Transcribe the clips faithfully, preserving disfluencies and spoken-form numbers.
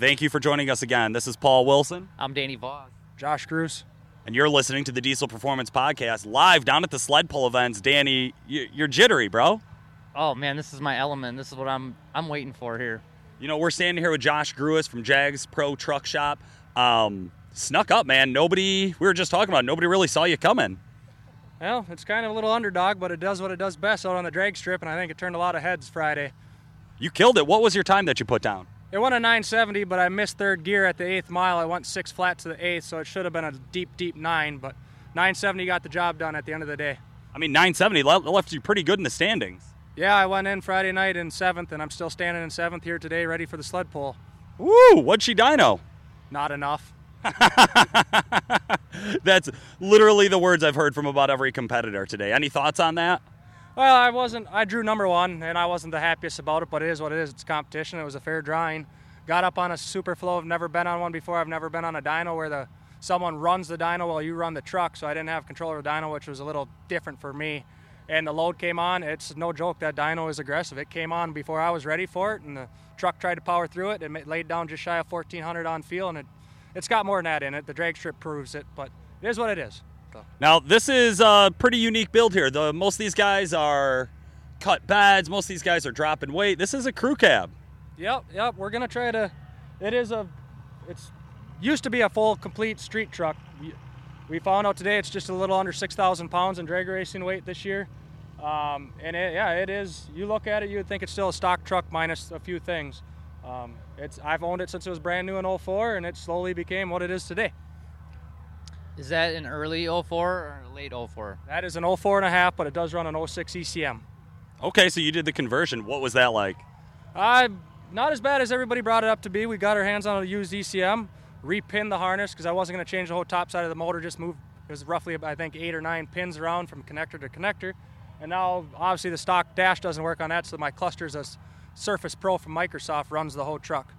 Thank you for joining us again. This is Paul Wilson. I'm Danny Voss. Josh Gruis. And you're listening to the Diesel Performance Podcast live down at the sled pull events. Danny, you're jittery, bro. Oh, man, this is my element. This is what I'm I'm waiting for here. You know, we're standing here with Josh Gruis from Jags Pro Truck Shop. Um, snuck up, man. Nobody, we were just talking about, nobody really saw you coming. Well, it's kind of a little underdog, but it does what it does best out on the drag strip, and I think it turned a lot of heads Friday. You killed it. What was your time that you put down? It went a nine seventy, but I missed third gear at the eighth mile. I went six flat to the eighth, so it should have been a deep, deep nine, but nine seventy got the job done at the end of the day. I mean, nine seventy left you pretty good in the standings. Yeah, I went in Friday night in seventh, and I'm still standing in seventh here today, ready for the sled pull. Woo! What'd she dyno? Not enough. That's literally the words I've heard from about every competitor today. Any thoughts on that? Well, I wasn't. I drew number one, and I wasn't the happiest about it, but it is what it is. It's competition. It was a fair drawing. Got up on a Super Flow. I've never been on one before. I've never been on a dyno where the someone runs the dyno while you run the truck, so I didn't have control of the dyno, which was a little different for me. And the load came on. It's no joke, that dyno is aggressive. It came on before I was ready for it, and the truck tried to power through it. It laid down just shy of fourteen hundred on feel, and it, it's got more than that in it. The drag strip proves it, but it is what it is. So. Now, this is a pretty unique build here. The most of these guys are cut beds. Most of these guys are dropping weight. This is a crew cab. Yep, yep. We're going to try to – it is a – it's used to be a full, complete street truck. We found out today it's just a little under six thousand pounds in drag racing weight this year. Um, and it, yeah, it is. You look at it, you would think it's still a stock truck minus a few things. Um, it's I've owned it since it was brand new in oh four, and it slowly became what it is today. Is that an early oh four or a late oh four? That is an oh four and a half, but it does run an oh six E C M. Okay, so you did the conversion. What was that like? Uh, not as bad as everybody brought it up to be. We got our hands on a used E C M, repinned the harness because I wasn't going to change the whole top side of the motor, just moved. It was roughly, I think, eight or nine pins around from connector to connector. And now, obviously, the stock dash doesn't work on that, so my cluster's a Surface Pro from Microsoft, runs the whole truck.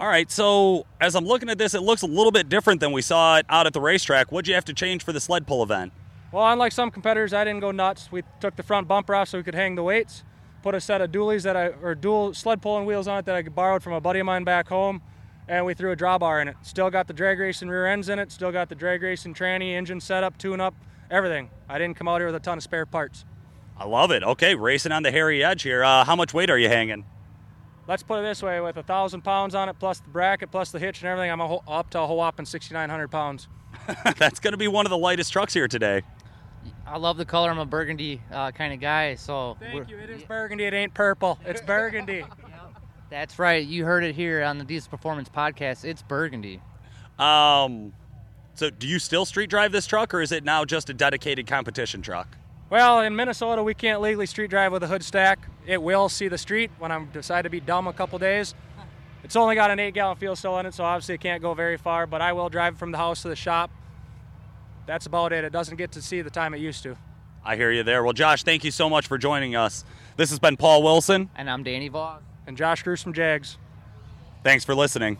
All right, so as I'm looking at this, it looks a little bit different than we saw it out at the racetrack. What'd you have to change for the sled pull event? Well, unlike some competitors, I didn't go nuts. We took the front bumper off so we could hang the weights, put a set of dualies that I, or dual sled pulling wheels on it that I borrowed from a buddy of mine back home, and we threw a drawbar in it. Still got the drag racing rear ends in it, still got the drag racing tranny, engine setup, tune-up, everything. I didn't come out here with a ton of spare parts. I love it. Okay, racing on the hairy edge here. Uh, how much weight are you hanging? Let's put it this way. With one thousand pounds on it, plus the bracket, plus the hitch and everything, I'm a whole, up to a whole whopping six thousand nine hundred pounds. That's going to be one of the lightest trucks here today. I love the color. I'm a burgundy uh, kind of guy. So Thank you. It is burgundy. It ain't purple. It's burgundy. Yep. That's right. You heard it here on the Diesel Performance Podcast. It's burgundy. Um. So do you still street drive this truck, or is it now just a dedicated competition truck? Well, in Minnesota, we can't legally street drive with a hood stack. It will see the street when I decide to be dumb a couple days. It's only got an eight-gallon fuel cell in it, so obviously it can't go very far, but I will drive it from the house to the shop. That's about it. It doesn't get to see the time it used to. I hear you there. Well, Josh, thank you so much for joining us. This has been Paul Wilson. And I'm Danny Voss. And Josh Gruis from Jags. Thanks for listening.